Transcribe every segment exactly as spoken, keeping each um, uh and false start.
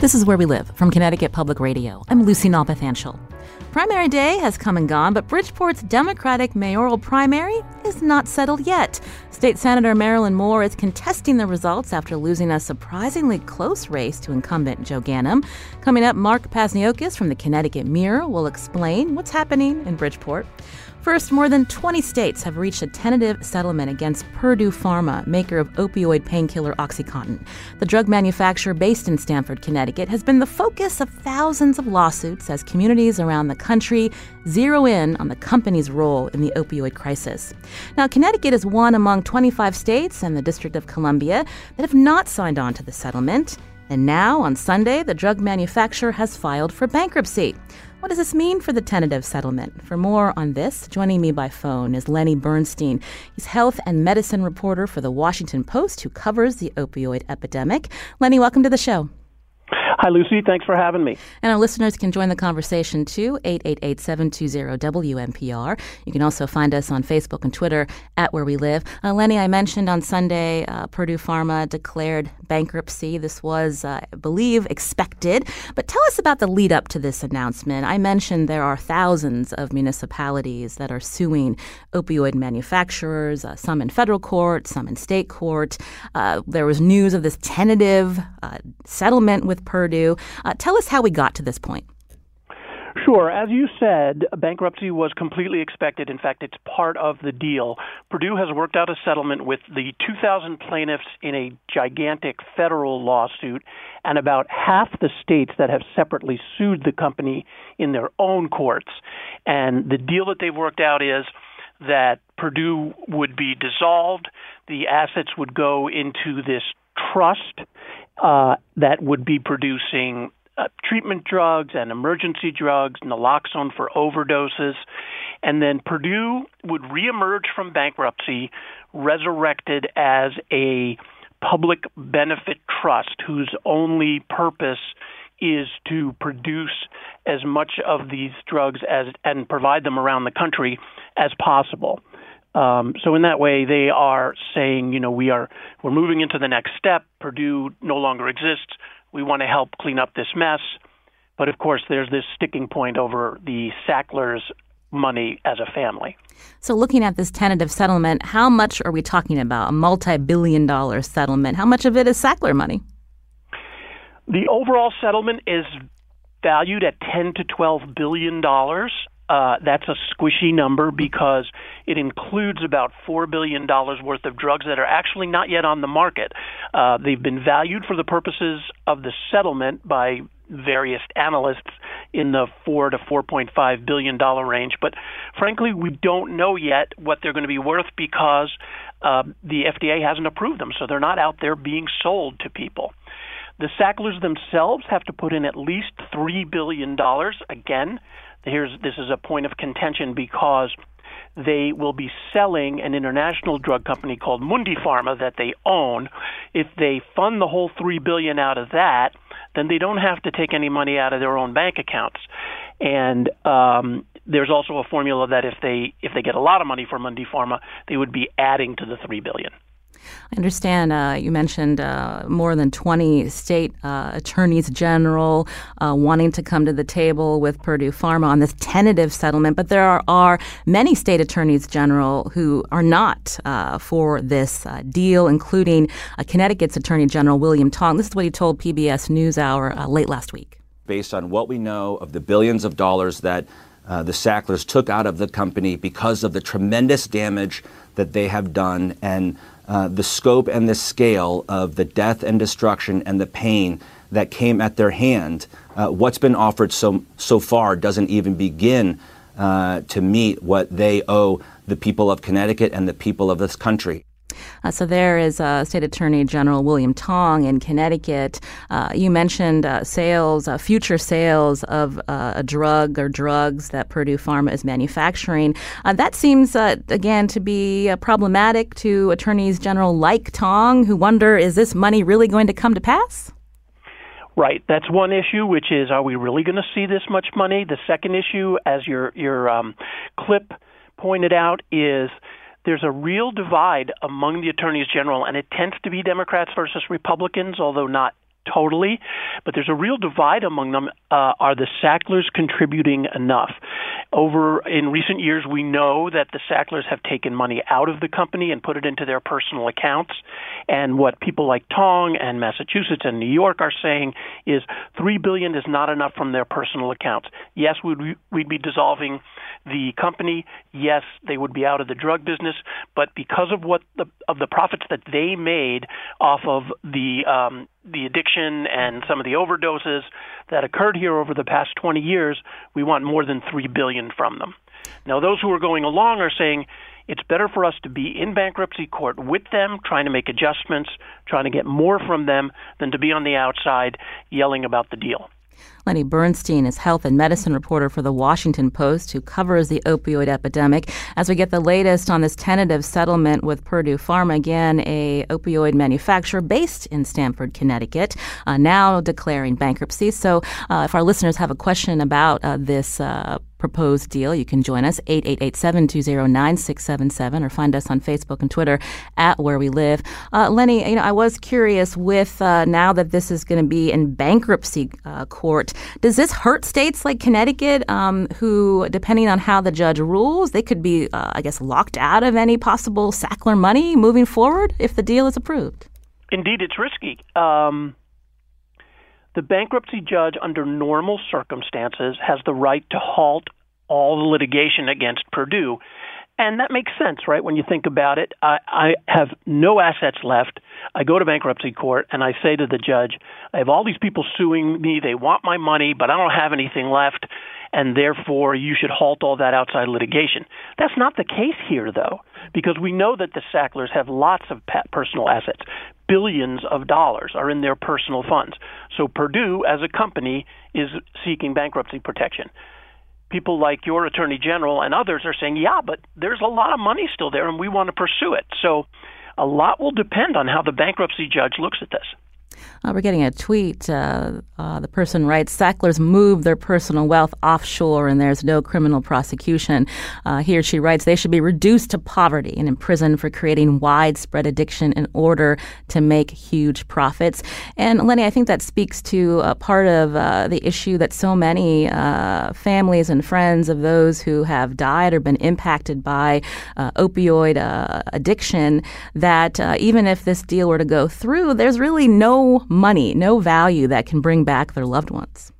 This is Where We Live from Connecticut Public Radio. I'm Lucy Nalpathanchel. Primary day has come and gone, but Bridgeport's Democratic mayoral primary is not settled yet. State Senator Marilyn Moore is contesting the results after losing a surprisingly close race to incumbent Joe Ganim. Coming up, Mark Pazniokas from the Connecticut Mirror will explain what's happening in Bridgeport. First, more than twenty states have reached a tentative settlement against Purdue Pharma, maker of opioid painkiller OxyContin. The drug manufacturer based in Stamford, Connecticut, has been the focus of thousands of lawsuits as communities around the country zero in on the company's role in the opioid crisis. Now, Connecticut is one among twenty-five states and the District of Columbia that have not signed on to the settlement. And now, on Sunday, the drug manufacturer has filed for bankruptcy. What does this mean for the tentative settlement? For more on this, joining me by phone is Lenny Bernstein. He's health and medicine reporter for The Washington Post, who covers the opioid epidemic. Lenny, welcome to the show. Hi, Lucy. Thanks for having me. And our listeners can join the conversation, too, eight eight eight, seven two zero, W M P R. You can also find us on Facebook and Twitter at Where We Live. Uh, Lenny, I mentioned on Sunday, uh, Purdue Pharma declared bankruptcy. This was, uh, I believe, expected. But tell us about the lead up to this announcement. I mentioned there are thousands of municipalities that are suing opioid manufacturers, uh, some in federal court, some in state court. Uh, there was news of this tentative uh, settlement with Purdue. Uh, tell us how we got to this point. Sure. As you said, bankruptcy was completely expected. In fact, it's part of the deal. Purdue has worked out a settlement with the two thousand plaintiffs in a gigantic federal lawsuit and about half the states that have separately sued the company in their own courts. And the deal that they've worked out is that Purdue would be dissolved. The assets would go into this trust uh, that would be producing uh, treatment drugs and emergency drugs, naloxone for overdoses. And then Purdue would reemerge from bankruptcy, resurrected as a public benefit trust whose only purpose is to produce as much of these drugs as and provide them around the country as possible. Um, so in that way, they are saying, you know, we are we're moving into the next step. Purdue no longer exists. We want to help clean up this mess. But of course, there's this sticking point over the Sacklers' money as a family. So looking at this tentative settlement, how much are we talking about? A multi-billion dollar settlement. How much of it is Sackler money? The overall settlement is valued at ten to twelve billion dollars. Uh, that's a squishy number because it includes about four billion dollars worth of drugs that are actually not yet on the market. Uh, they've been valued for the purposes of the settlement by various analysts in the four to four point five billion dollars range. But frankly, we don't know yet what they're going to be worth because uh, the F D A hasn't approved them. So they're not out there being sold to people. The Sacklers themselves have to put in at least three billion dollars. Again, Here's, this is a point of contention because they will be selling an international drug company called Mundi Pharma that they own. If they fund the whole three billion dollars out of that, then they don't have to take any money out of their own bank accounts. And um, there's also a formula that if they if they get a lot of money from Mundi Pharma, they would be adding to the three billion dollars. I understand uh, you mentioned uh, more than twenty state uh, attorneys general uh, wanting to come to the table with Purdue Pharma on this tentative settlement, but there are, are many state attorneys general who are not uh, for this uh, deal, including uh, Connecticut's Attorney General William Tong. This is what he told P B S NewsHour uh, late last week. Based on what we know of the billions of dollars that Uh, the Sacklers took out of the company because of the tremendous damage that they have done and uh, the scope and the scale of the death and destruction and the pain that came at their hand. Uh, what's been offered so so far doesn't even begin uh, to meet what they owe the people of Connecticut and the people of this country. Uh, so there is uh, State Attorney General William Tong in Connecticut. Uh, you mentioned uh, sales, uh, future sales of uh, a drug or drugs that Purdue Pharma is manufacturing. Uh, that seems, uh, again, to be uh, problematic to attorneys general like Tong, who wonder, is this money really going to come to pass? Right. That's one issue, which is, are we really going to see this much money? The second issue, as your, your um, clip pointed out, is there's a real divide among the attorneys general, and it tends to be Democrats versus Republicans, although not totally. But there's a real divide among them. Uh, are the Sacklers contributing enough? Over in recent years, we know that the Sacklers have taken money out of the company and put it into their personal accounts. And what people like Tong and Massachusetts and New York are saying is three billion dollars is not enough from their personal accounts. Yes, we'd, we'd be dissolving the company. Yes, they would be out of the drug business. But because of what the, of the profits that they made off of the um, the addiction and some of the overdoses that occurred here over the past twenty years, we want more than three billion dollars from them. Now, those who are going along are saying it's better for us to be in bankruptcy court with them, trying to make adjustments, trying to get more from them than to be on the outside yelling about the deal. Lenny Bernstein is health and medicine reporter for The Washington Post, who covers the opioid epidemic. As we get the latest on this tentative settlement with Purdue Pharma, again, a opioid manufacturer based in Stamford, Connecticut, uh, now declaring bankruptcy. So uh, if our listeners have a question about uh, this uh proposed deal, you can join us, eight eight eight, seven two zero, nine six seven seven, or find us on Facebook and Twitter at Where We Live. Uh, Lenny, you know, I was curious with uh, now that this is going to be in bankruptcy uh, court, does this hurt states like Connecticut um, who, depending on how the judge rules, they could be, uh, I guess, locked out of any possible Sackler money moving forward if the deal is approved? Indeed, it's risky. Um The bankruptcy judge under normal circumstances has the right to halt all the litigation against Purdue. And that makes sense, right, when you think about it. I, I have no assets left. I go to bankruptcy court and I say to the judge, I have all these people suing me. They want my money, but I don't have anything left. And therefore, you should halt all that outside litigation. That's not the case here, though, because we know that the Sacklers have lots of personal assets. Billions of dollars are in their personal funds. So Purdue, as a company, is seeking bankruptcy protection. People like your attorney general and others are saying, yeah, but there's a lot of money still there, and we want to pursue it. So a lot will depend on how the bankruptcy judge looks at this. Uh, we're getting a tweet. Uh, uh, the person writes, Sacklers moved their personal wealth offshore and there's no criminal prosecution. Uh, he or she writes, they should be reduced to poverty and imprisoned for creating widespread addiction in order to make huge profits. And Lenny, I think that speaks to uh, part of uh, the issue that so many uh, families and friends of those who have died or been impacted by uh, opioid uh, addiction, that uh, even if this deal were to go through, there's really no money, no value that can bring back their loved ones.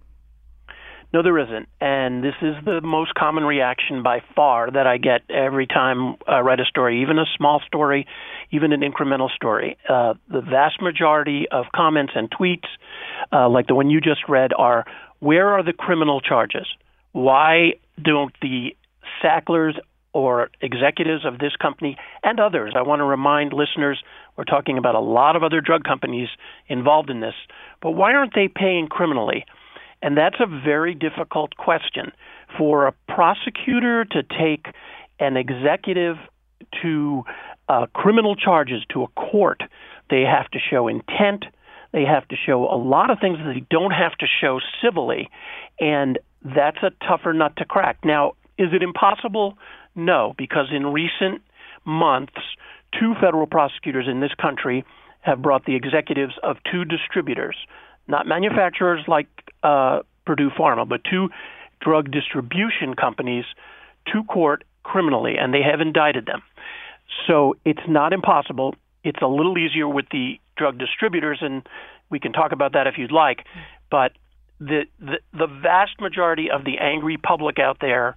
No, there isn't. And this is the most common reaction by far that I get every time I write a story, even a small story, even an incremental story. Uh, the vast majority of comments and tweets, uh, like the one you just read, are, where are the criminal charges? Why don't the Sacklers or executives of this company and others. I want to remind listeners, we're talking about a lot of other drug companies involved in this, but why aren't they paying criminally? And that's a very difficult question. For a prosecutor to take an executive to uh, criminal charges to a court, they have to show intent, they have to show a lot of things that they don't have to show civilly, and that's a tougher nut to crack. Now, is it impossible? No, because in recent months, two federal prosecutors in this country have brought the executives of two distributors, not manufacturers like uh, Purdue Pharma, but two drug distribution companies to court criminally, and they have indicted them. So it's not impossible. It's a little easier with the drug distributors, and we can talk about that if you'd like. But the the, the vast majority of the angry public out there,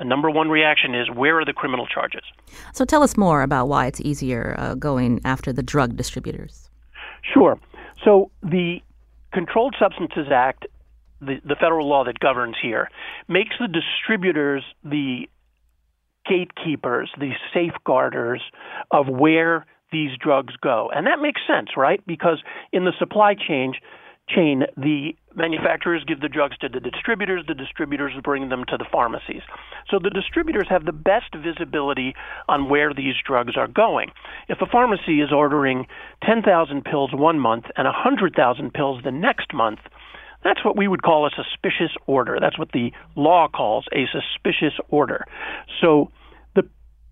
the number one reaction is, where are the criminal charges? So tell us more about why it's easier uh, going after the drug distributors. Sure. So the Controlled Substances Act, the, the federal law that governs here, makes the distributors the gatekeepers, the safeguarders of where these drugs go. And that makes sense, right? Because in the supply chain, chain, the manufacturers give the drugs to the distributors, the distributors bring them to the pharmacies. So the distributors have the best visibility on where these drugs are going. If a pharmacy is ordering ten thousand pills one month and one hundred thousand pills the next month, that's what we would call a suspicious order. That's what the law calls a suspicious order. So the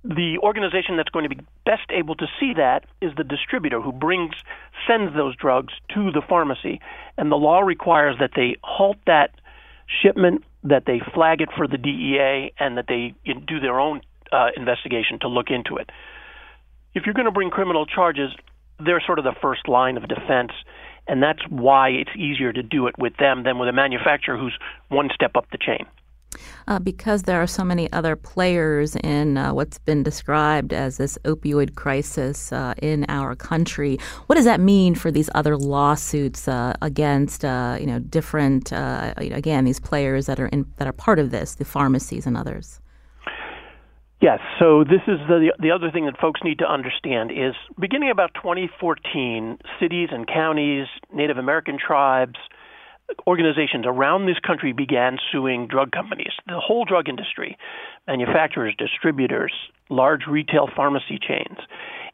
the organization that's going to be best able to see that is the distributor who brings sends those drugs to the pharmacy. And the law requires that they halt that shipment, that they flag it for the D E A, and that they do their own uh, investigation to look into it. If you're going to bring criminal charges, they're sort of the first line of defense. And that's why it's easier to do it with them than with a manufacturer who's one step up the chain. Uh, because there are so many other players in uh, what's been described as this opioid crisis uh, in our country, what does that mean for these other lawsuits uh, against, uh, you know, different, uh, again, these players that are in, that are part of this, the pharmacies and others? Yes. So this is the the other thing that folks need to understand is beginning about twenty fourteen, cities and counties, Native American tribes, organizations around this country began suing drug companies, the whole drug industry, manufacturers, distributors, large retail pharmacy chains,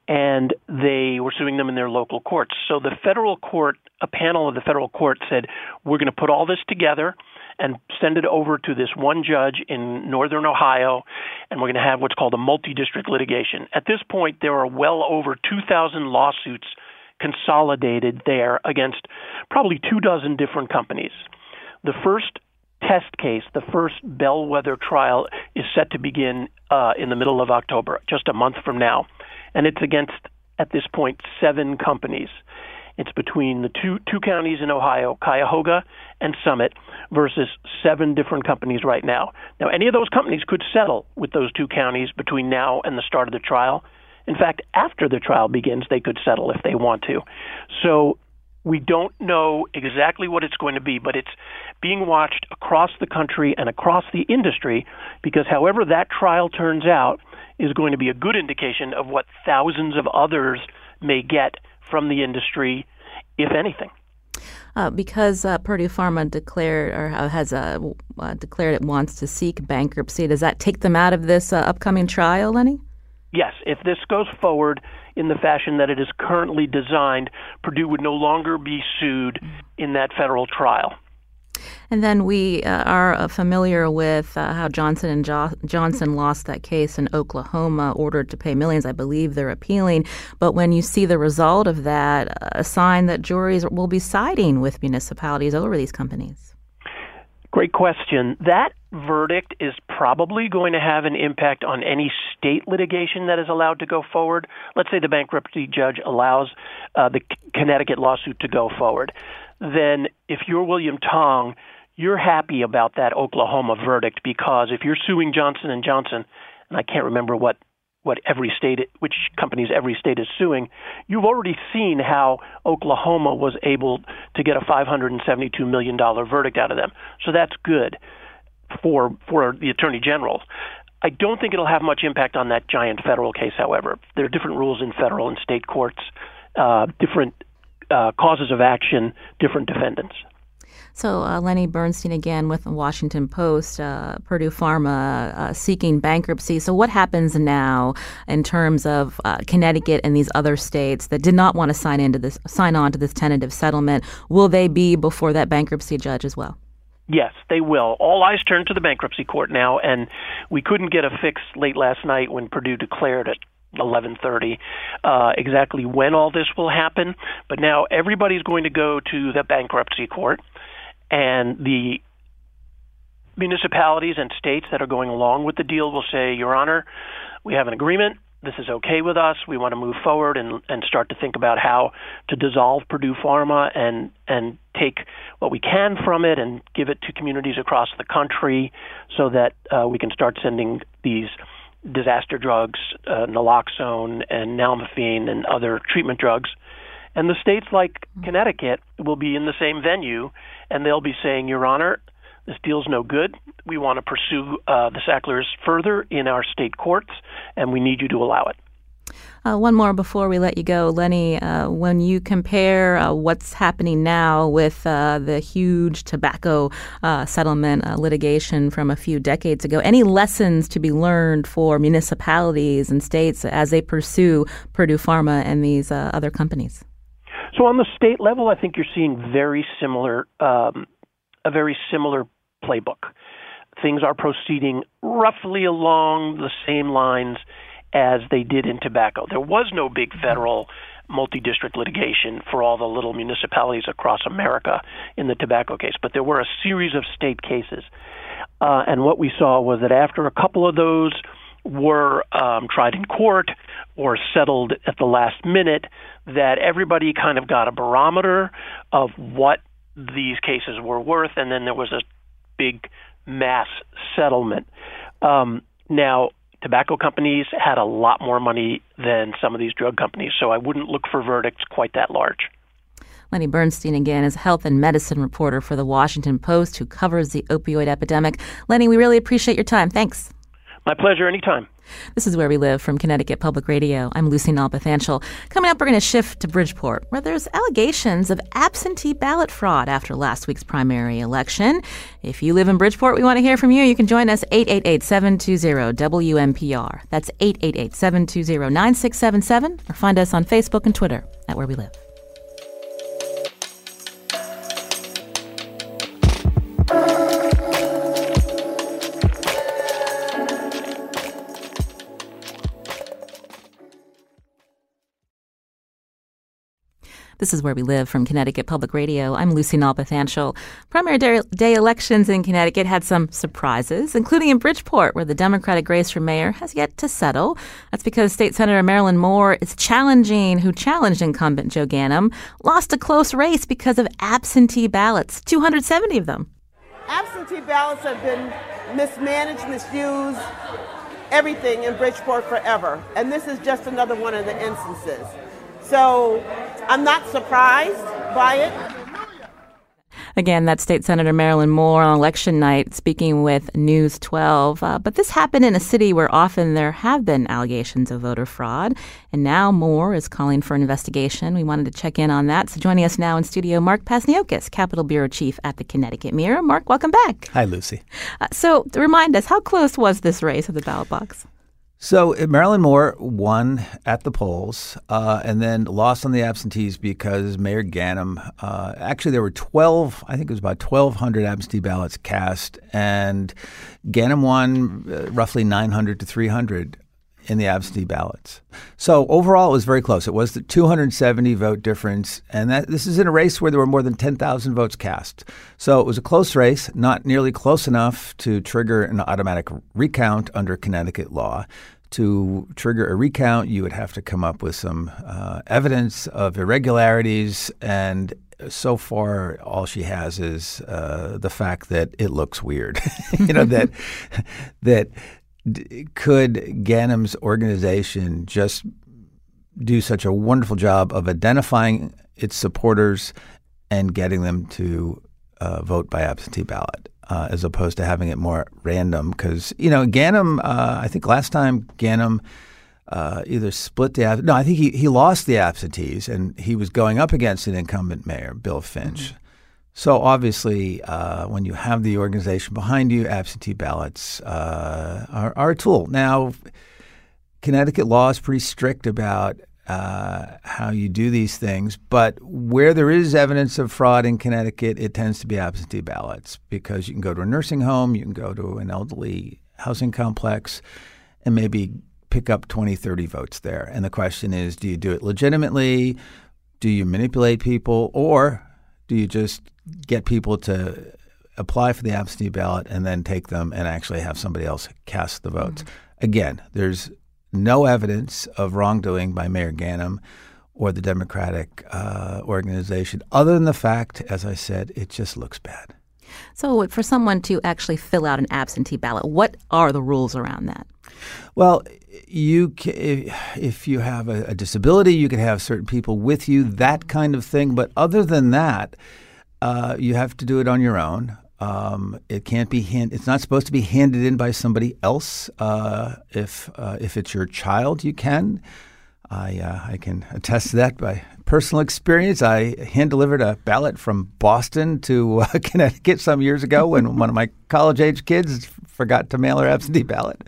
and they were suing them in their local courts. So the federal court, a panel of the federal court said, we're going to put all this together and send it over to this one judge in northern Ohio, and we're going to have what's called a multi-district litigation. At this point, there are well over two thousand lawsuits consolidated there against probably two dozen different companies. The first test case, the first bellwether trial, is set to begin uh, in the middle of October, just a month from now. And it's against, at this point, seven companies. It's between the two two counties in Ohio, Cuyahoga and Summit, versus seven different companies right now. Now, any of those companies could settle with those two counties between now and the start of the trial. In fact, after the trial begins, they could settle if they want to. So we don't know exactly what it's going to be, but it's being watched across the country and across the industry, because however that trial turns out is going to be a good indication of what thousands of others may get from the industry, if anything. Uh, because uh, Purdue Pharma declared or has uh, uh, declared it wants to seek bankruptcy, does that take them out of this uh, upcoming trial, Lenny? Yes. If this goes forward in the fashion that it is currently designed, Purdue would no longer be sued in that federal trial. And then we uh, are uh, familiar with uh, how Johnson and jo- Johnson lost that case in Oklahoma, ordered to pay millions. I believe they're appealing. But when you see the result of that, a sign that juries will be siding with municipalities over these companies. Great question. That verdict is probably going to have an impact on any state litigation that is allowed to go forward. Let's say the bankruptcy judge allows uh, the Connecticut lawsuit to go forward. Then if you're William Tong, you're happy about that Oklahoma verdict, because if you're suing Johnson and Johnson, and I can't remember what, what every state, which companies every state is suing, you've already seen how Oklahoma was able to get a five hundred seventy-two million dollars verdict out of them. So that's good for for the Attorney General. I don't think it'll have much impact on that giant federal case, however. There are different rules in federal and state courts, uh, different Uh, causes of action, different defendants. So uh, Lenny Bernstein again with the Washington Post, uh, Purdue Pharma uh, seeking bankruptcy. So what happens now in terms of uh, Connecticut and these other states that did not want to sign into this, sign on to this tentative settlement? Will they be before that bankruptcy judge as well? Yes, they will. All eyes turn to the bankruptcy court now, and we couldn't get a fix late last night when Purdue declared it. eleven thirty, uh, exactly when all this will happen. But now everybody's going to go to the bankruptcy court, and the municipalities and states that are going along with the deal will say, Your Honor, we have an agreement. This is okay with us. We want to move forward and, and start to think about how to dissolve Purdue Pharma and, and take what we can from it and give it to communities across the country so that uh, we can start sending these disaster drugs, uh, naloxone and nalmefene and other treatment drugs. And the states like Connecticut will be in the same venue, and they'll be saying, Your Honor, this deal's no good. We want to pursue uh, the Sacklers further in our state courts, and we need you to allow it. Uh, one more before we let you go, Lenny. Uh, when you compare uh, what's happening now with uh, the huge tobacco uh, settlement uh, litigation from a few decades ago, any lessons to be learned for municipalities and states as they pursue Purdue Pharma and these uh, other companies? So on the state level, I think you're seeing very similar, um, a very similar playbook. Things are proceeding roughly along the same lines as they did in tobacco. There was no big federal multi-district litigation for all the little municipalities across America in the tobacco case, but there were a series of state cases. Uh, and what we saw was that after a couple of those were um, tried in court or settled at the last minute, that everybody kind of got a barometer of what these cases were worth, and then there was a big mass settlement. Um, now, tobacco companies had a lot more money than some of these drug companies, so I wouldn't look for verdicts quite that large. Lenny Bernstein, again, is a health and medicine reporter for The Washington Post who covers the opioid epidemic. Lenny, we really appreciate your time. Thanks. My pleasure. Anytime. This is Where We Live from Connecticut Public Radio. I'm Lucy Nalpathanchel. Coming up, we're going to shift to Bridgeport, where there's allegations of absentee ballot fraud after last week's primary election. If you live in Bridgeport, we want to hear from you. You can join us, eight eight eight, seven two zero, W M P R. That's eight eight eight, seven two zero, nine six seven seven, or find us on Facebook and Twitter at Where We Live. This is Where We Live from Connecticut Public Radio. I'm Lucy Nalpathanchel. Primary day elections in Connecticut had some surprises, including in Bridgeport, where the Democratic race for mayor has yet to settle. That's because State Senator Marilyn Moore is challenging who challenged incumbent Joe Ganim, lost a close race because of absentee ballots, two hundred seventy of them. Absentee ballots have been mismanaged, misused, everything in Bridgeport forever. And this is just another one of the instances. So I'm not surprised by it. Again, that's State Senator Marilyn Moore on election night speaking with News twelve. Uh, but this happened in a city where often there have been allegations of voter fraud. And now Moore is calling for an investigation. We wanted to check in on that. So joining us now in studio, Mark Pazniokas, Capitol Bureau Chief at the Connecticut Mirror. Mark, welcome back. Hi, Lucy. Uh, so to remind us, how close was this race at the ballot box? So Marilyn Moore won at the polls uh, and then lost on the absentees because Mayor Ganim, uh, actually there were twelve, I think it was about twelve hundred absentee ballots cast, and Ganim won uh, roughly nine hundred to three hundred in the absentee ballots. So overall, it was very close. It was the two hundred seventy vote difference, and that this is in a race where there were more than ten thousand votes cast. So it was a close race, not nearly close enough to trigger an automatic recount under Connecticut law. To trigger a recount, you would have to come up with some uh, evidence of irregularities, and so far, all she has is uh, the fact that it looks weird. you know, that that... Could Ganim's organization just do such a wonderful job of identifying its supporters and getting them to uh, vote by absentee ballot, uh, as opposed to having it more random? Because, you know, Ganim, uh, I think last time Ganim uh, either split the ab- – no, I think he, he lost the absentees, and he was going up against an incumbent mayor, Bill Finch. Mm-hmm. So obviously, uh, when you have the organization behind you, absentee ballots uh, are, are a tool. Now, Connecticut law is pretty strict about uh, how you do these things, but where there is evidence of fraud in Connecticut, it tends to be absentee ballots, because you can go to a nursing home, you can go to an elderly housing complex, and maybe pick up twenty, thirty votes there. And the question is, do you do it legitimately? Do you manipulate people? Or do you just get people to apply for the absentee ballot and then take them and actually have somebody else cast the votes? Mm-hmm. Again, there's no evidence of wrongdoing by Mayor Ganim or the Democratic uh, organization, other than the fact, as I said, it just looks bad. So for someone to actually fill out an absentee ballot, what are the rules around that? Well, you can, if you have a, a disability, you can have certain people with you, that kind of thing. But other than that, uh, you have to do it on your own. Um, it can't be hand, it's not supposed to be handed in by somebody else. Uh, if uh, if it's your child, you can. I uh, I can attest to that by personal experience. I hand-delivered a ballot from Boston to uh, Connecticut some years ago when one of my college-age kids forgot to mail her absentee ballot.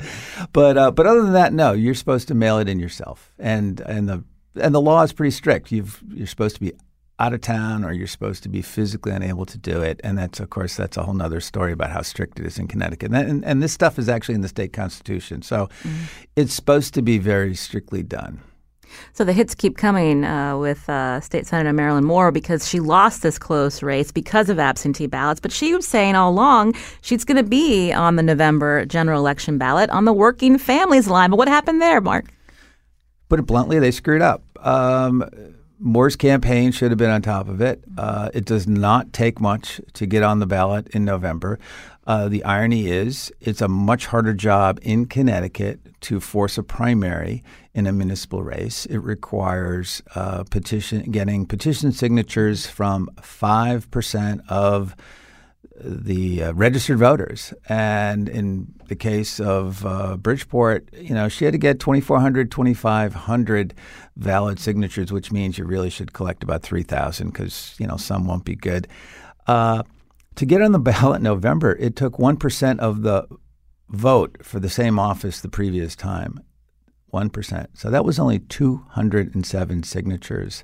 But uh, but other than that, no, you're supposed to mail it in yourself. And and the and the law is pretty strict. You've you're supposed to be out of town, or you're supposed to be physically unable to do it. And that's, of course, that's a whole nother story about how strict it is in Connecticut. And, that, and, and this stuff is actually in the state constitution. So mm-hmm. it's supposed to be very strictly done. So the hits keep coming uh, with uh, State Senator Marilyn Moore, because she lost this close race because of absentee ballots. But she was saying all along she's going to be on the November general election ballot on the working families line. But what happened there, Mark? Put it bluntly, they screwed up. Um, Moore's campaign should have been on top of it. Uh, it does not take much to get on the ballot in November. Uh, the irony is it's a much harder job in Connecticut to force a primary in a municipal race. It requires uh, petition getting petition signatures from five percent of the uh, registered voters. And in the case of uh, Bridgeport, you know, she had to get twenty-four hundred, twenty-five hundred valid signatures, which means you really should collect about three thousand because, you know, some won't be good. Uh, to get on the ballot in November, it took one percent of the vote for the same office the previous time, one percent. So that was only two hundred seven signatures,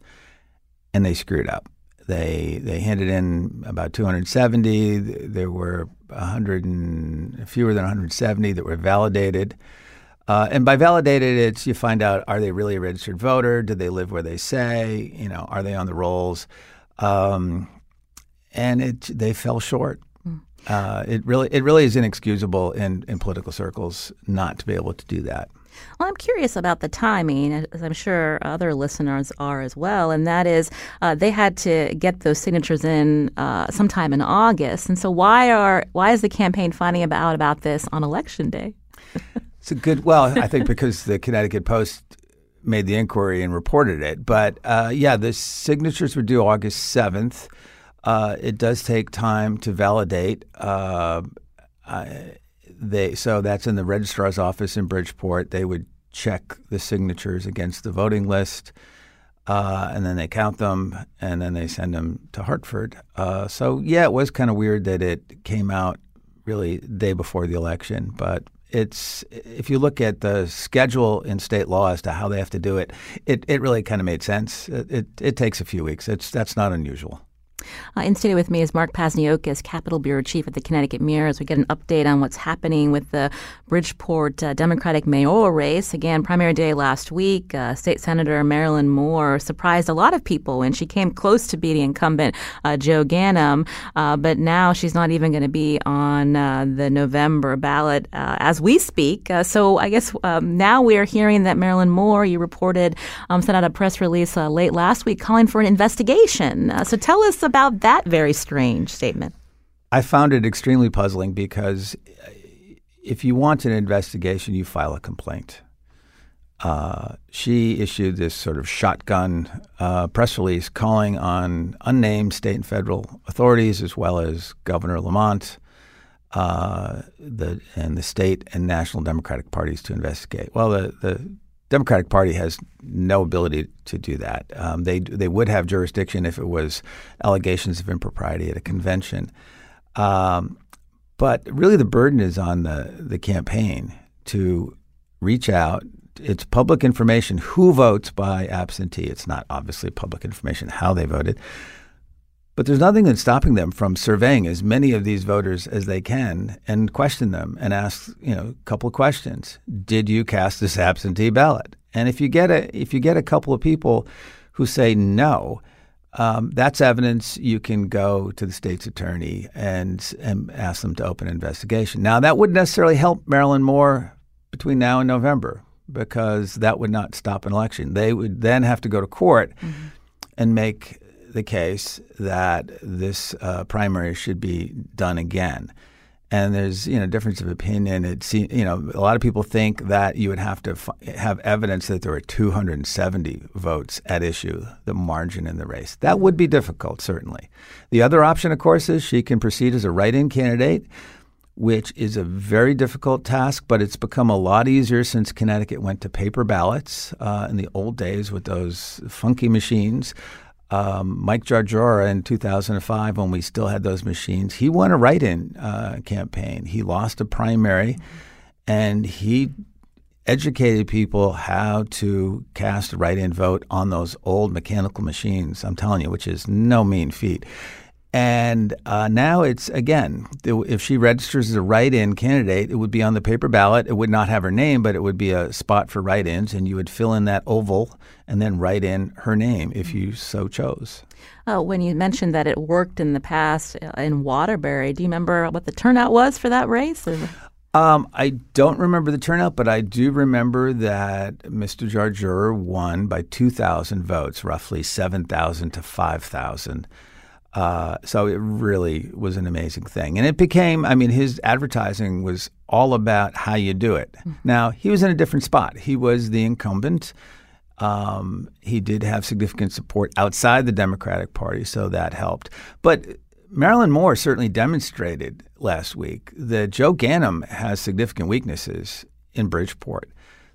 and they screwed up. They they handed in about two hundred seventy. There were one hundred and fewer than one hundred seventy that were validated. Uh, and by validated, it's you find out, are they really a registered voter? Do they live where they say? You know, are they on the rolls? Um, and it they fell short. Mm. Uh, it really it really is inexcusable in, in political circles not to be able to do that. Well, I'm curious about the timing, as I'm sure other listeners are as well, and that is uh, they had to get those signatures in uh, sometime in August. And so why are why is the campaign finding out about this on Election Day? It's a good – well, I think because the Connecticut Post made the inquiry and reported it. But, uh, yeah, the signatures were due August seventh. Uh, it does take time to validate uh, – They, so that's in the registrar's office in Bridgeport. They would check the signatures against the voting list, uh, and then they count them, and then they send them to Hartford. Uh, so, yeah, it was kind of weird that it came out really the day before the election. But it's if you look at the schedule in state law as to how they have to do it, it, it really kind of made sense. It, it, it takes a few weeks. It's That's not unusual. Uh, in studio with me is Mark Pazniokas, Capitol Bureau Chief at the Connecticut Mirror, as we get an update on what's happening with the Bridgeport uh, Democratic mayoral race. Again, primary day last week, uh, State Senator Marilyn Moore surprised a lot of people when she came close to beating incumbent uh, Joe Ganim, uh, but now she's not even going to be on uh, the November ballot uh, as we speak. Uh, so I guess um, now we are hearing that Marilyn Moore, you reported, um, sent out a press release uh, late last week calling for an investigation. Uh, so tell us about about that very strange statement. I found it extremely puzzling because if you want an investigation, you file a complaint. Uh, she issued this sort of shotgun uh, press release calling on unnamed state and federal authorities as well as Governor Lamont uh, the, and the state and national Democratic parties to investigate. Well, the, the Democratic Party has no ability to do that. Um, they they would have jurisdiction if it was allegations of impropriety at a convention. Um, but really the burden is on the, the campaign to reach out. It's public information. Who votes by absentee? It's not obviously public information how they voted. But there's nothing that's stopping them from surveying as many of these voters as they can and question them and ask, you know, a couple of questions. Did you cast this absentee ballot? And if you get a if you get a couple of people who say no, um, that's evidence you can go to the state's attorney and and ask them to open an investigation. Now, that wouldn't necessarily help Marilyn Moore between now and November because that would not stop an election. They would then have to go to court mm-hmm. and make the case that this uh, primary should be done again. And there's, you know, difference of opinion. It you know, a lot of people think that you would have to f- have evidence that there were two hundred seventy votes at issue, the margin in the race. That would be difficult, certainly. The other option, of course, is she can proceed as a write-in candidate, which is a very difficult task, but it's become a lot easier since Connecticut went to paper ballots uh, in the old days with those funky machines. Um, Mike Jarjura in two thousand five, when we still had those machines, he won a write-in uh, campaign. He lost a primary, and he educated people how to cast a write-in vote on those old mechanical machines, I'm telling you, which is no mean feat. And uh, now it's, again, if she registers as a write-in candidate, it would be on the paper ballot. It would not have her name, but it would be a spot for write-ins, and you would fill in that oval and then write in her name if you so chose. Uh, when you mentioned that it worked in the past in Waterbury, do you remember what the turnout was for that race? Or? Um, I don't remember the turnout, but I do remember that Mister Jarjura won by two thousand votes, roughly seven thousand to five thousand. Uh, so it really was an amazing thing. And it became, I mean, his advertising was all about how you do it. Mm-hmm. Now, he was in a different spot. He was the incumbent. Um, he did have significant support outside the Democratic Party, so that helped. But Marilyn Moore certainly demonstrated last week that Joe Ganim has significant weaknesses in Bridgeport.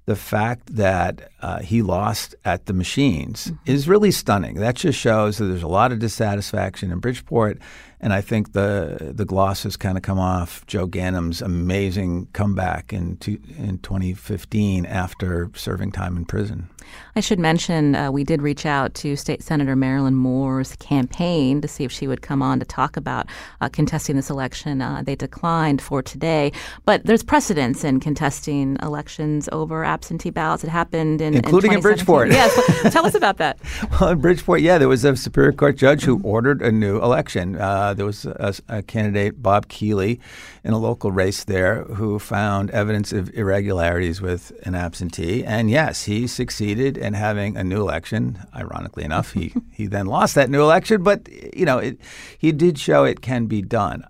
The fact that uh, he lost at the machines mm-hmm. is really stunning. That just shows that there's a lot of dissatisfaction in Bridgeport, and I think the the gloss has kind of come off Joe Ganim's amazing comeback in two, in twenty fifteen after serving time in prison. I should mention uh, we did reach out to State Senator Marilyn Moore's campaign to see if she would come on to talk about uh, contesting this election. Uh, they declined for today, but there's precedence in contesting elections over absentee ballots. It happened in including in, in Bridgeport. Yes, tell us about that. Well, in Bridgeport, yeah, there was a Superior Court judge who ordered a new election. Uh, There was a, a candidate, Bob Keeley, in a local race there who found evidence of irregularities with an absentee. And yes, he succeeded in having a new election. Ironically enough, he, he then lost that new election. But, you know, it, he did show it can be done.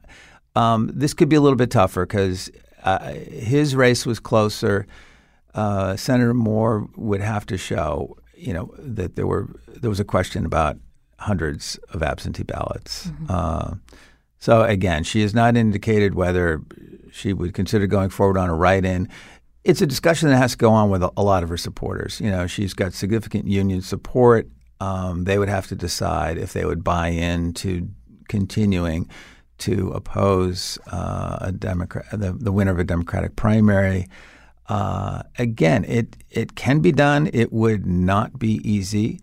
Um, this could be a little bit tougher because uh, his race was closer. Uh, Senator Moore would have to show, you know, that there were there was a question about hundreds of absentee ballots. Mm-hmm. Uh, so again, she has not indicated whether she would consider going forward on a write-in. It's a discussion that has to go on with a, a lot of her supporters. You know, she's got significant union support. Um, they would have to decide if they would buy in to continuing to oppose uh, a Democrat, the, the winner of a Democratic primary. Uh, again, it it can be done. It would not be easy.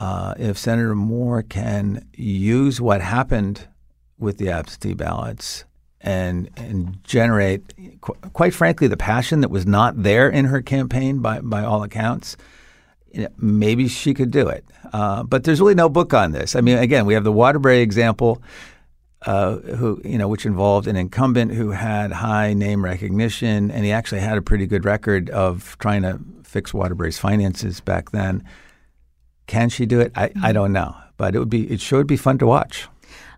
Uh, if Senator Moore can use what happened with the absentee ballots and and generate, qu- quite frankly, the passion that was not there in her campaign by, by all accounts, you know, maybe she could do it. Uh, but there's really no book on this. I mean, again, we have the Waterbury example, uh, who you know, which involved an incumbent who had high name recognition, and he actually had a pretty good record of trying to fix Waterbury's finances back then. Can she do it? I, I don't know, but it would be it sure would be fun to watch.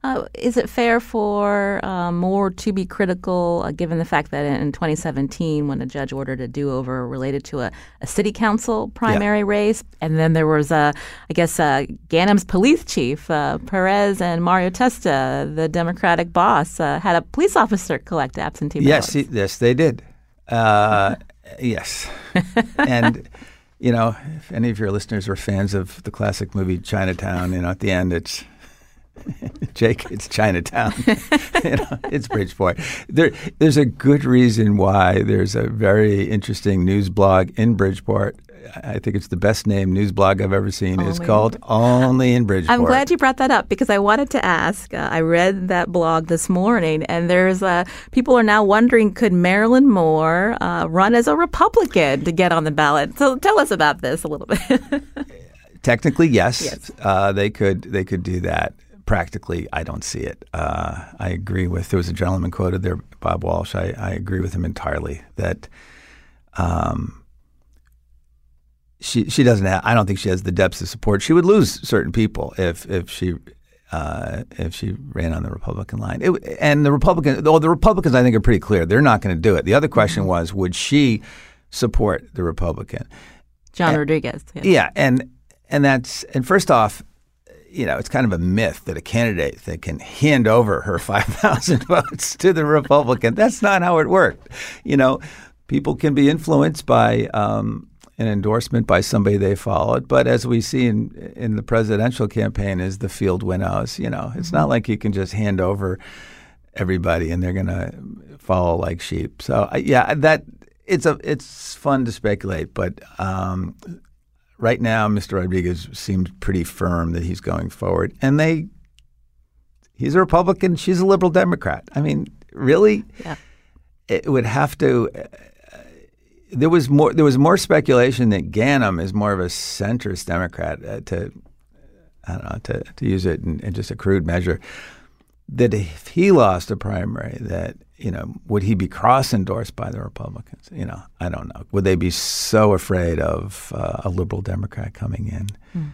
Uh, is it fair for uh, Moore to be critical, uh, given the fact that in twenty seventeen, when a judge ordered a do-over related to a, a city council primary yeah. race, and then there was, a, I guess, uh, Ganim's police chief, uh, Perez and Mario Testa, the Democratic boss, uh, had a police officer collect absentee ballots? Yes, he, yes, they did. Uh, yes. And... You know, if any of your listeners are fans of the classic movie Chinatown, you know, at the end it's Jake, it's Chinatown. You know, it's Bridgeport. There, there's a good reason why there's a very interesting news blog in Bridgeport. I think it's the best named news blog I've ever seen. It's called Only in Bridgeport. I'm glad you brought that up because I wanted to ask. Uh, I read that blog this morning, and there's uh, people are now wondering, could Marilyn Moore uh, run as a Republican to get on the ballot? So tell us about this a little bit. Technically, yes, yes. Uh, they could. They could do that. Practically, I don't see it. Uh, I agree with. There was a gentleman quoted there, Bob Walsh. I, I agree with him entirely that. Um, She she doesn't have, I don't think she has the depth of support. She would lose certain people if if she uh, if she ran on the Republican line. It, and the Republican, well, the Republicans I think are pretty clear. They're not going to do it. The other question was, would she support the Republican John and, Rodriguez? Yeah. yeah, and and that's and first off, you know, it's kind of a myth that a candidate that can hand over her five thousand votes to the Republican. That's not how it worked. You know, people can be influenced by um, an endorsement by somebody they followed. But as we see in in the presidential campaign is the field winnows. You know, it's not like you can just hand over everybody and they're going to follow like sheep. So, yeah, that it's a it's fun to speculate. But um, right now, Mister Rodriguez seems pretty firm that he's going forward. And they he's a Republican. She's a liberal Democrat. I mean, really? Yeah. It would have to uh, – there was more There was more speculation that Ganim is more of a centrist Democrat uh, to – I don't know, to, to use it in, in just a crude measure, that if he lost a primary that, you know, would he be cross-endorsed by the Republicans? You know, I don't know. Would they be so afraid of uh, a liberal Democrat coming in? Mm.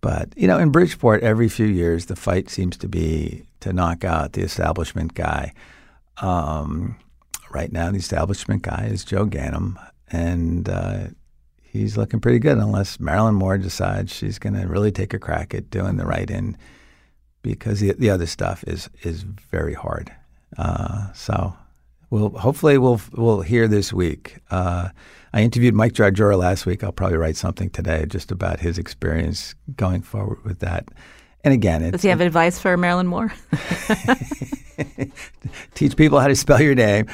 But, you know, in Bridgeport, every few years, the fight seems to be to knock out the establishment guy. Um Right now, the establishment guy is Joe Ganim, and uh, he's looking pretty good unless Marilyn Moore decides she's going to really take a crack at doing the write-in, because the, the other stuff is is very hard. Uh, so we'll hopefully we'll we'll hear this week. Uh, I interviewed Mike Jarjura last week. I'll probably write something today just about his experience going forward with that. And again, it's, does he have it, advice for Marilyn Moore? Teach people how to spell your name.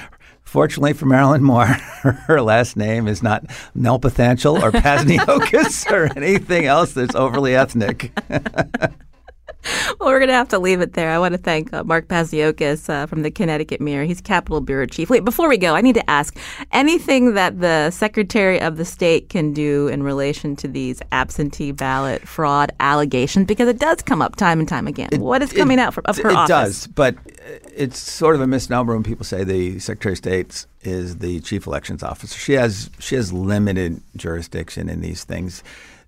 Fortunately for Marilyn Moore, her last name is not Nelpathanchel or Pazniokas or anything else that's overly ethnic. Well, we're going to have to leave it there. I want to thank uh, Mark Pazniokas uh, from the Connecticut Mirror. He's Capitol Bureau Chief. Wait, before we go, I need to ask, anything that the Secretary of the State can do in relation to these absentee ballot fraud allegations? Because it does come up time and time again. It, what is coming it, out from, of her it office? It does, but it's sort of a misnomer when people say the Secretary of State is the Chief Elections Officer. She has she has limited jurisdiction in these things.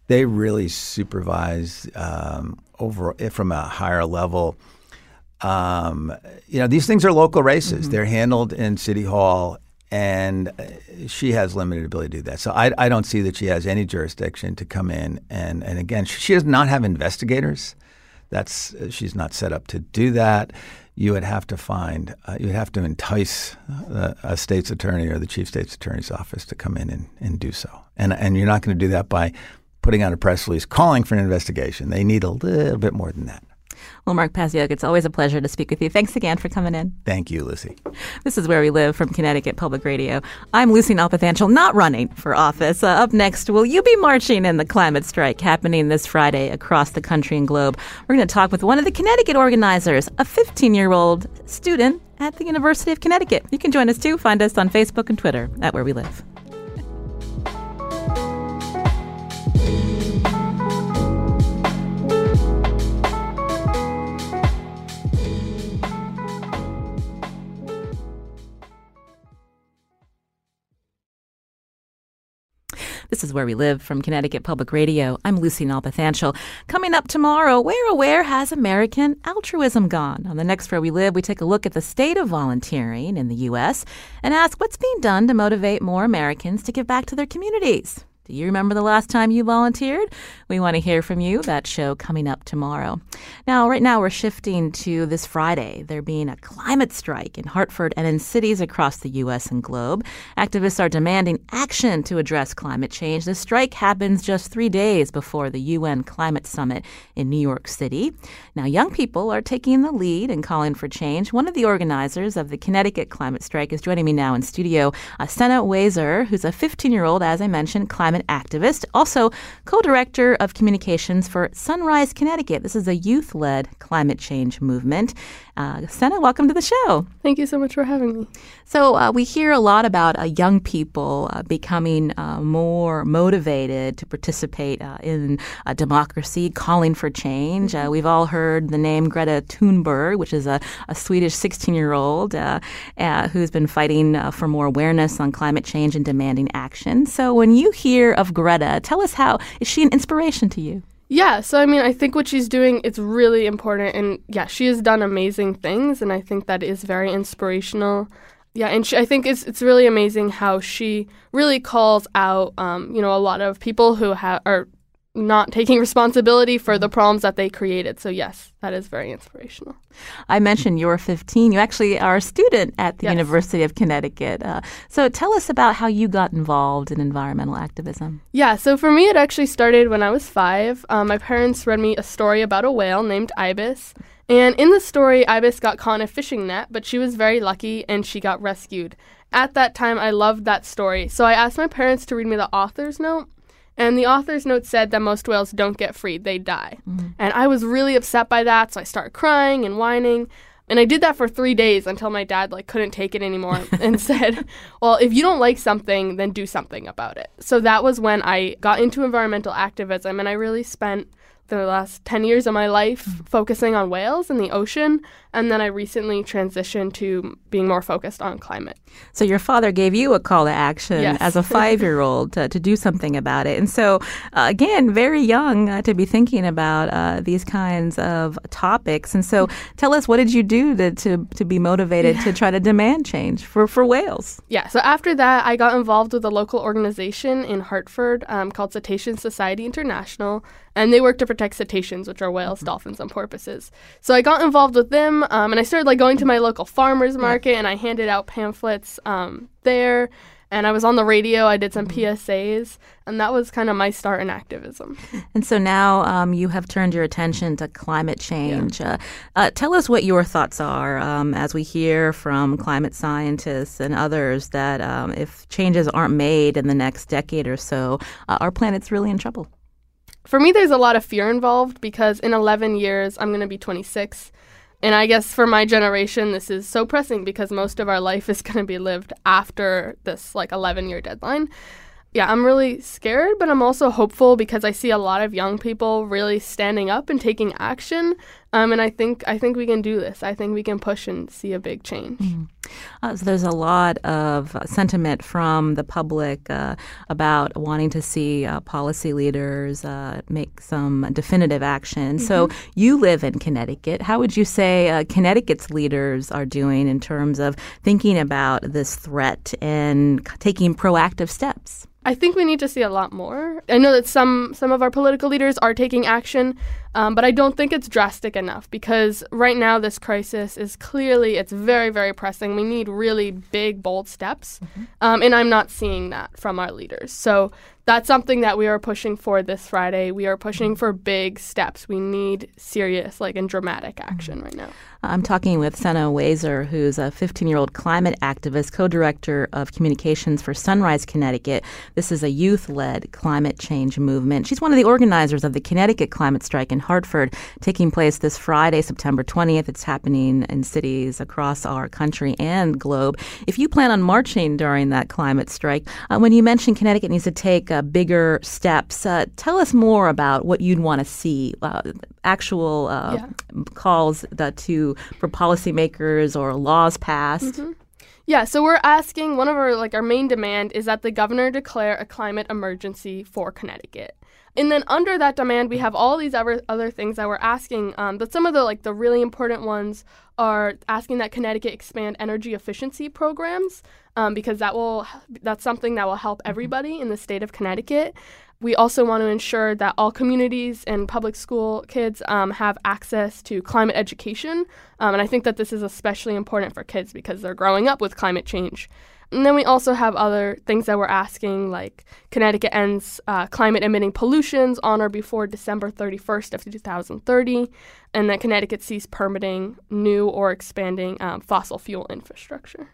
They really supervise um, over from a higher level. Um, you know, these things are local races. Mm-hmm. They're handled in City Hall, and she has limited ability to do that. So I, I don't see that she has any jurisdiction to come in. And, and again, she does not have investigators. That's she's not set up to do that. You would have to find uh, – you would have to entice uh, a state's attorney or the chief state's attorney's office to come in and, and do so. And, and you're not going to do that by – putting out a press release calling for an investigation. They need a little bit more than that. Well, Mark Pazniokas, it's always a pleasure to speak with you. Thanks again for coming in. Thank you, Lucy. This is Where We Live from Connecticut Public Radio. I'm Lucy Nalpathanchel, not running for office. Uh, up next, will you be marching in the climate strike happening this Friday across the country and globe? We're going to talk with one of the Connecticut organizers, a fifteen-year-old student at the University of Connecticut. You can join us, too. Find us on Facebook and Twitter at Where We Live. This is Where We Live from Connecticut Public Radio. I'm Lucy Nalpathanchel. Coming up tomorrow, where where has American altruism gone? On the next Where We Live, we take a look at the state of volunteering in the U S and ask what's being done to motivate more Americans to give back to their communities. Do you remember the last time you volunteered? We want to hear from you. That show coming up tomorrow. Now, right now, we're shifting to this Friday. There being a climate strike in Hartford and in cities across the U S and globe. Activists are demanding action to address climate change. The strike happens just three days before the U N Climate Summit in New York City. Now, young people are taking the lead and calling for change. One of the organizers of the Connecticut climate strike is joining me now in studio, Senna Wazer, who's a fifteen-year-old, as I mentioned, climate An activist, also co-director of communications for Sunrise Connecticut. This is a youth-led climate change movement. Uh, Senna, welcome to the show. Thank you so much for having me. So uh, we hear a lot about uh, young people uh, becoming uh, more motivated to participate uh, in uh, democracy, calling for change. Mm-hmm. Uh, we've all heard the name Greta Thunberg, which is a, a Swedish sixteen-year-old uh, uh, who's been fighting uh, for more awareness on climate change and demanding action. So when you hear of Greta, tell us, how is she an inspiration to you? Yeah, so I mean, I think what she's doing, it's really important, and yeah, she has done amazing things, and I think that is very inspirational. Yeah, and she, I think it's it's really amazing how she really calls out, um, you know, a lot of people who ha- are not taking responsibility for the problems that they created. So yes, that is very inspirational. I mentioned you were fifteen. You actually are a student at the yes. University of Connecticut. Uh, so tell us about how you got involved in environmental activism. Yeah, so for me, it actually started when I was five. Um, my parents read me a story about a whale named Ibis. And in the story, Ibis got caught in a fishing net, but she was very lucky and she got rescued. At that time, I loved that story. So I asked my parents to read me the author's note. And the author's note said that most whales don't get freed, they die. Mm-hmm. And I was really upset by that, so I started crying and whining. And I did that for three days until my dad like couldn't take it anymore and said, well, if you don't like something, then do something about it. So that was when I got into environmental activism, and I really spent the last ten years of my life mm-hmm. focusing on whales and the ocean, and then I recently transitioned to being more focused on climate. So your father gave you a call to action yes. as a five-year-old to, to do something about it. And so, uh, again, very young uh, to be thinking about uh, these kinds of topics. And so tell us, what did you do to, to, to be motivated yeah. to try to demand change for, for whales? Yeah, so after that, I got involved with a local organization in Hartford um, called Cetacean Society International, and they work to protect cetaceans, which are whales, mm-hmm. dolphins, and porpoises. So I got involved with them, um, and I started like going to my local farmers market, yeah. and I handed out pamphlets um, there, and I was on the radio. I did some mm-hmm. P S As, and that was kind of my start in activism. And so now um, you have turned your attention to climate change. Yeah. Uh, uh, tell us what your thoughts are um, as we hear from climate scientists and others that um, if changes aren't made in the next decade or so, uh, our planet's really in trouble. For me, there's a lot of fear involved because in eleven years, I'm going to be twenty-six. And I guess for my generation, this is so pressing because most of our life is going to be lived after this like eleven-year deadline. Yeah, I'm really scared, but I'm also hopeful because I see a lot of young people really standing up and taking action. Um, and I think I think we can do this. I think we can push and see a big change. Mm-hmm. Uh, so there's a lot of uh, sentiment from the public uh, about wanting to see uh, policy leaders uh, make some definitive action. Mm-hmm. So you live in Connecticut. How would you say uh, Connecticut's leaders are doing in terms of thinking about this threat and taking proactive steps? I think we need to see a lot more. I know that some, some of our political leaders are taking action, um, but I don't think it's drastic enough because right now this crisis is clearly, it's very, very pressing. We need really big, bold steps, mm-hmm. um, and I'm not seeing that from our leaders. So that's something that we are pushing for this Friday. We are pushing for big steps. We need serious, like, and dramatic action right now. I'm talking with Senna Wazer, who's a fifteen-year-old climate activist, co-director of communications for Sunrise Connecticut. This is a youth-led climate change movement. She's one of the organizers of the Connecticut climate strike in Hartford, taking place this Friday, September twentieth. It's happening in cities across our country and globe. If you plan on marching during that climate strike, uh, when you mentioned Connecticut needs to take Uh, bigger steps. Uh, tell us more about what you'd want to see, uh, actual uh, yeah. calls that to for policymakers or laws passed. Mm-hmm. Yeah, so we're asking, one of our like our main demand is that the governor declare a climate emergency for Connecticut. And then under that demand, we have all these other, other things that we're asking. Um, but some of the like the really important ones are asking that Connecticut expand energy efficiency programs um, because that will that's something that will help everybody in the state of Connecticut. We also want to ensure that all communities and public school kids um, have access to climate education. Um, and I think that this is especially important for kids because they're growing up with climate change. And then we also have other things that we're asking, like Connecticut ends uh, climate-emitting pollutions on or before December thirty-first of two thousand thirty, and that Connecticut cease permitting new or expanding um, fossil fuel infrastructure.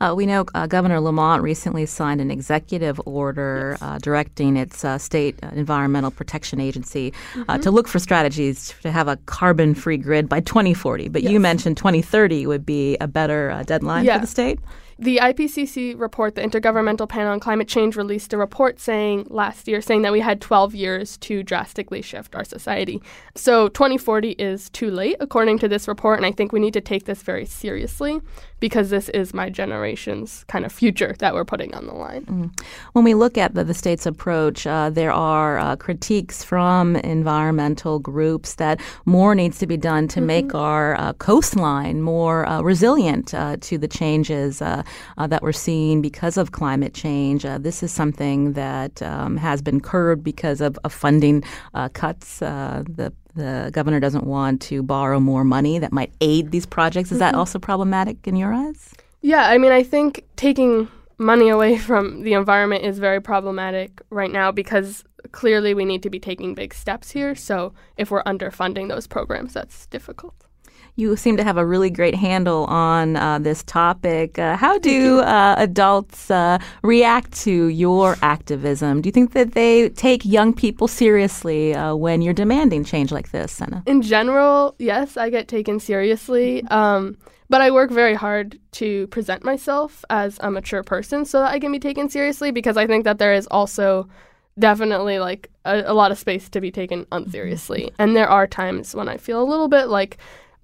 Uh, we know uh, Governor Lamont recently signed an executive order yes. uh, directing its uh, state environmental protection agency mm-hmm. uh, to look for strategies to have a carbon-free grid by twenty forty. But yes. you mentioned twenty thirty would be a better uh, deadline yeah. for the state. The I P C C report, the Intergovernmental Panel on Climate Change, released a report saying last year saying that we had twelve years to drastically shift our society. So twenty forty is too late, according to this report, and I think we need to take this very seriously because this is my generation's kind of future that we're putting on the line. Mm. When we look at the, the state's approach, uh, there are uh, critiques from environmental groups that more needs to be done to mm-hmm. make our uh, coastline more uh, resilient uh, to the changes uh, Uh, that we're seeing seen because of climate change. Uh, this is something that um, has been curbed because of, of funding uh, cuts. Uh, the The governor doesn't want to borrow more money that might aid these projects. Is mm-hmm. that also problematic in your eyes? Yeah, I mean, I think taking money away from the environment is very problematic right now because clearly we need to be taking big steps here. So if we're underfunding those programs, that's difficult. You seem to have a really great handle on uh, this topic. Uh, how do uh, adults uh, react to your activism? Do you think that they take young people seriously uh, when you're demanding change like this, Senna? In general, yes, I get taken seriously. Um, but I work very hard to present myself as a mature person so that I can be taken seriously, because I think that there is also definitely like a, a lot of space to be taken unseriously. And there are times when I feel a little bit like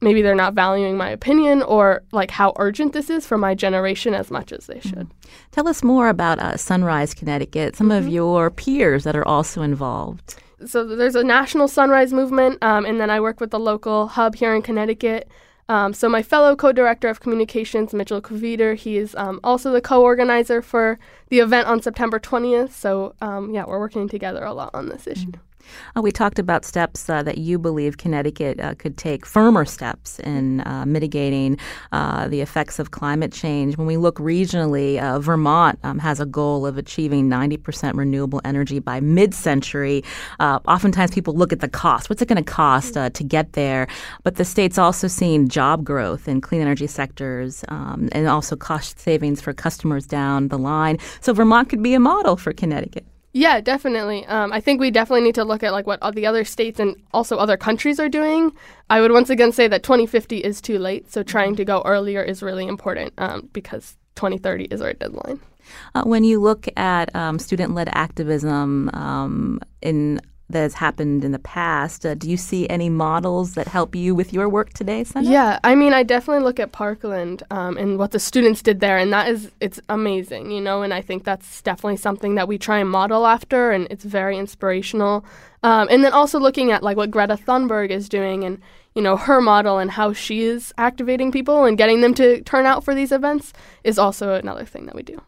maybe they're not valuing my opinion or like how urgent this is for my generation as much as they should. Mm-hmm. Tell us more about uh, Sunrise Connecticut, some mm-hmm. of your peers that are also involved. So there's a national Sunrise movement, um, and then I work with the local hub here in Connecticut. Um, so my fellow co-director of communications, Mitchell Koveter, he is um, also the co-organizer for the event on September twentieth. So um, yeah, we're working together a lot on this issue. Mm-hmm. Uh, we talked about steps uh, that you believe Connecticut uh, could take, firmer steps in uh, mitigating uh, the effects of climate change. When we look regionally, uh, Vermont um, has a goal of achieving ninety percent renewable energy by mid-century. Uh, oftentimes people look at the cost. What's it going to cost uh, to get there? But the state's also seen job growth in clean energy sectors um, and also cost savings for customers down the line. So Vermont could be a model for Connecticut. Yeah, definitely. Um, I think we definitely need to look at like what all the other states and also other countries are doing. I would once again say that twenty fifty is too late, so trying to go earlier is really important um, because twenty thirty is our deadline. Uh, when you look at um, student-led activism um, in that has happened in the past, uh, do you see any models that help you with your work today, Senna? Yeah, I mean, I definitely look at Parkland um, and what the students did there, and that is, it's amazing, you know, and I think that's definitely something that we try and model after, and it's very inspirational. Um, and then also looking at, like, what Greta Thunberg is doing and, you know, her model and how she is activating people and getting them to turn out for these events is also another thing that we do.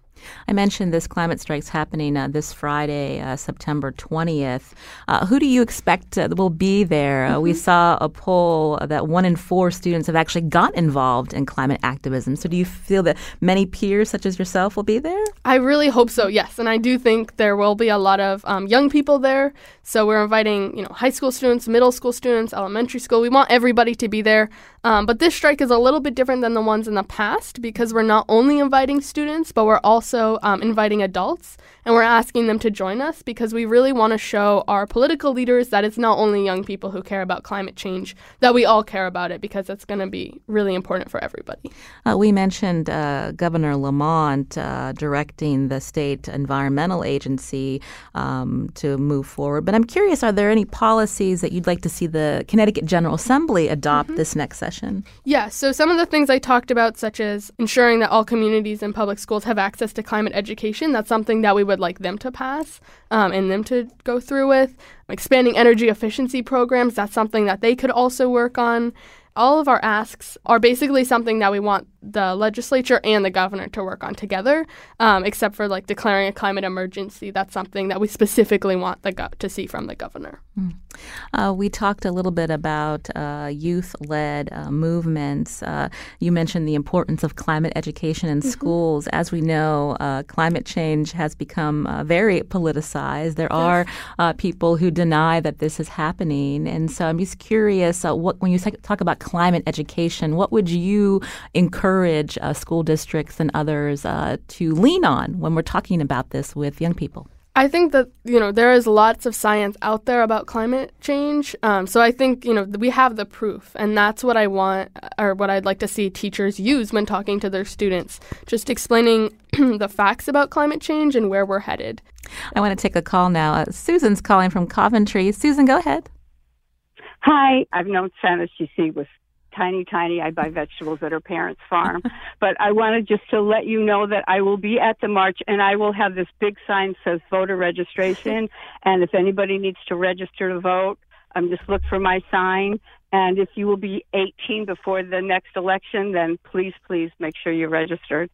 I mentioned this climate strike's happening uh, this Friday, uh, September twentieth. Uh, who do you expect uh, will be there? Mm-hmm. Uh, we saw a poll that one in four students have actually got involved in climate activism. So do you feel that many peers such as yourself will be there? I really hope so, yes. And I do think there will be a lot of um, young people there. So we're inviting, you know, high school students, middle school students, elementary school. We want everybody to be there. Um, but this strike is a little bit different than the ones in the past because we're not only inviting students, but we're also So um, inviting adults, and we're asking them to join us because we really want to show our political leaders that it's not only young people who care about climate change, that we all care about it, because that's going to be really important for everybody. Uh, we mentioned uh, Governor Lamont uh, directing the state environmental agency um, to move forward, but I'm curious, are there any policies that you'd like to see the Connecticut General Assembly adopt mm-hmm. this next session? Yeah, so some of the things I talked about, such as ensuring that all communities and public schools have access to climate education, that's something that we would like them to pass um, and them to go through with. Expanding energy efficiency programs, that's something that they could also work on. All of our asks are basically something that we want the legislature and the governor to work on together, um, except for like declaring a climate emergency. That's something that we specifically want the go- to see from the governor. Mm. Uh, we talked a little bit about uh, youth-led uh, movements. Uh, you mentioned the importance of climate education in mm-hmm. schools. As we know, uh, climate change has become uh, very politicized. There yes. are uh, people who deny that this is happening. And so I'm just curious, uh, what, when you talk about climate education, what would you encourage encourage uh, school districts and others uh, to lean on when we're talking about this with young people? I think that, you know, there is lots of science out there about climate change. Um, so I think, you know, we have the proof. And that's what I want, or what I'd like to see teachers use when talking to their students, just explaining the facts about climate change and where we're headed. I want to take a call now. Uh, Susan's calling from Coventry. Susan, go ahead. Hi, I've known Senna. She was tiny, tiny. I buy vegetables at her parents' farm. But I wanted just to let you know that I will be at the march, and I will have this big sign that says voter registration. And if anybody needs to register to vote, um, just look for my sign. And if you will be eighteen before the next election, then please, please make sure you're registered.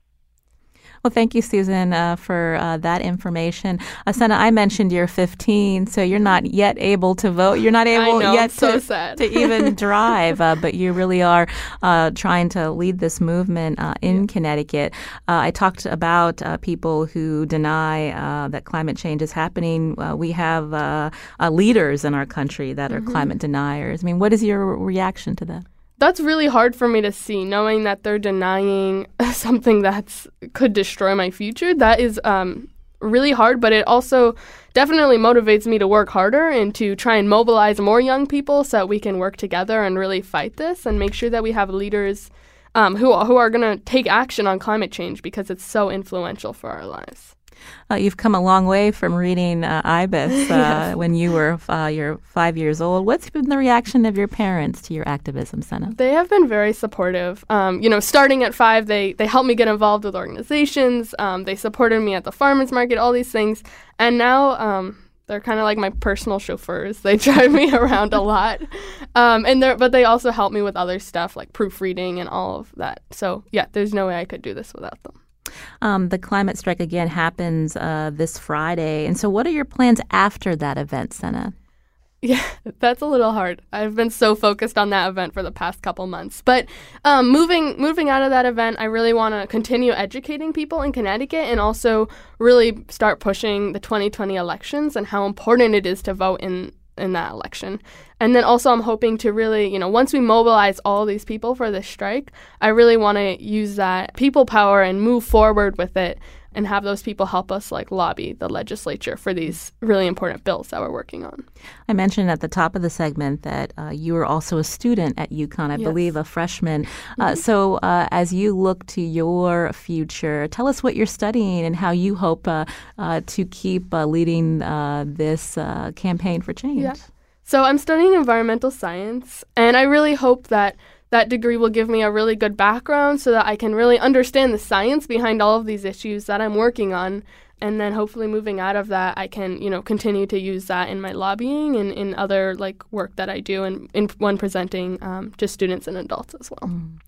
Well, thank you, Susan, uh, for uh, that information. Uh, Senna, I mentioned you're fifteen, so you're not yet able to vote. You're not able I know, yet I'm so to, sad. to even drive, uh, but you really are uh, trying to lead this movement uh, in yeah. Connecticut. Uh, I talked about uh, people who deny uh, that climate change is happening. Uh, we have uh, uh, leaders in our country that mm-hmm. are climate deniers. I mean, what is your reaction to that? That's really hard for me to see, knowing that they're denying something that's could destroy my future. That is um, really hard, but it also definitely motivates me to work harder and to try and mobilize more young people so that we can work together and really fight this and make sure that we have leaders um, who, who are going to take action on climate change because it's so influential for our lives. Uh, you've come a long way from reading uh, IBIS uh, yes. when you were uh, you're five years old. What's been the reaction of your parents to your activism, Senna? They have been very supportive. Um, you know, starting at five, they, they helped me get involved with organizations. Um, they supported me at the farmers market, all these things. And now um, they're kind of like my personal chauffeurs. They drive me around a lot. Um, and they're, but they also help me with other stuff like proofreading and all of that. So, yeah, there's no way I could do this without them. Um, the climate strike again happens uh, this Friday. And so what are your plans after that event, Senna? Yeah, that's a little hard. I've been so focused on that event for the past couple months. But um, moving moving out of that event, I really want to continue educating people in Connecticut and also really start pushing the twenty twenty elections and how important it is to vote in in that election. And then also I'm hoping to really, you know, once we mobilize all these people for this strike, I really want to use that people power and move forward with it and have those people help us like lobby the legislature for these really important bills that we're working on. I mentioned at the top of the segment that uh, you were also a student at UConn, I yes. believe, a freshman. Mm-hmm. Uh, so uh, as you look to your future, tell us what you're studying and how you hope uh, uh, to keep uh, leading uh, this uh, campaign for change. Yeah. So I'm studying environmental science, and I really hope that that degree will give me a really good background so that I can really understand the science behind all of these issues that I'm working on. And then hopefully moving out of that, I can, you know, continue to use that in my lobbying and in other like work that I do and in when presenting um, to students and adults as well. Mm.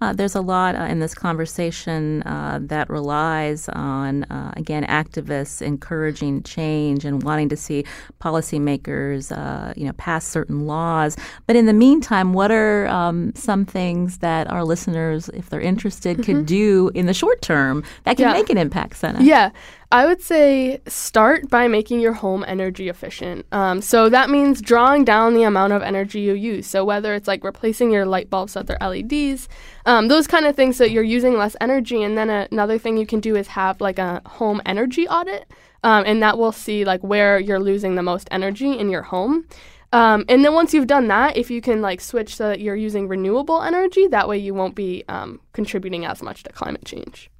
Uh, there's a lot uh, in this conversation uh, that relies on, uh, again, activists encouraging change and wanting to see policymakers, uh, you know, pass certain laws. But in the meantime, what are um, some things that our listeners, if they're interested, mm-hmm. could do in the short term that can yeah. make an impact, Senna? Yeah. I would say start by making your home energy efficient. Um, so that means drawing down the amount of energy you use. So whether it's like replacing your light bulbs with their L E Ds, um, those kind of things so you're using less energy. And then a- another thing you can do is have like a home energy audit. Um, and that will see like where you're losing the most energy in your home. Um, and then once you've done that, if you can like switch so that you're using renewable energy, that way you won't be um, contributing as much to climate change.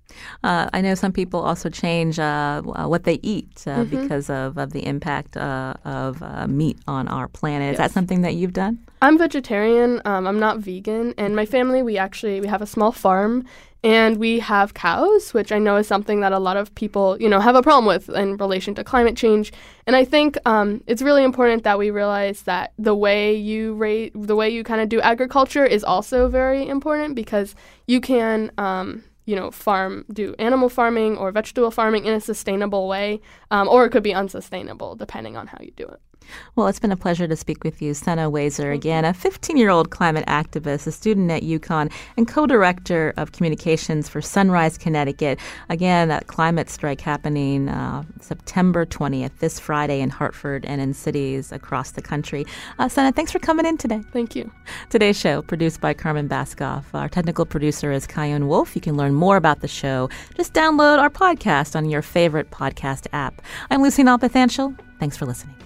Uh, I know some people also change uh, what they eat uh, mm-hmm. because of, of the impact uh, of uh, meat on our planet. Yes. Is that something that you've done? I'm vegetarian. Um, I'm not vegan. And my family, we actually we have a small farm and we have cows, which I know is something that a lot of people, you know, have a problem with in relation to climate change. And I think um, it's really important that we realize that the way you rate, the way you kind of do agriculture is also very important because you can. Um, you know, farm, do animal farming or vegetable farming in a sustainable way, um, or it could be unsustainable, depending on how you do it. Well, it's been a pleasure to speak with you, Senna Wazer, again, a fifteen-year-old climate activist, a student at UConn, and co-director of communications for Sunrise Connecticut. Again, that climate strike happening uh, September twentieth, this Friday in Hartford and in cities across the country. Uh, Senna, thanks for coming in today. Thank you. Today's show, produced by Carmen Baskoff. Our technical producer is Kyone Wolf. You can learn more about the show. Just download our podcast on your favorite podcast app. I'm Lucy Nalpathanchel. Thanks for listening.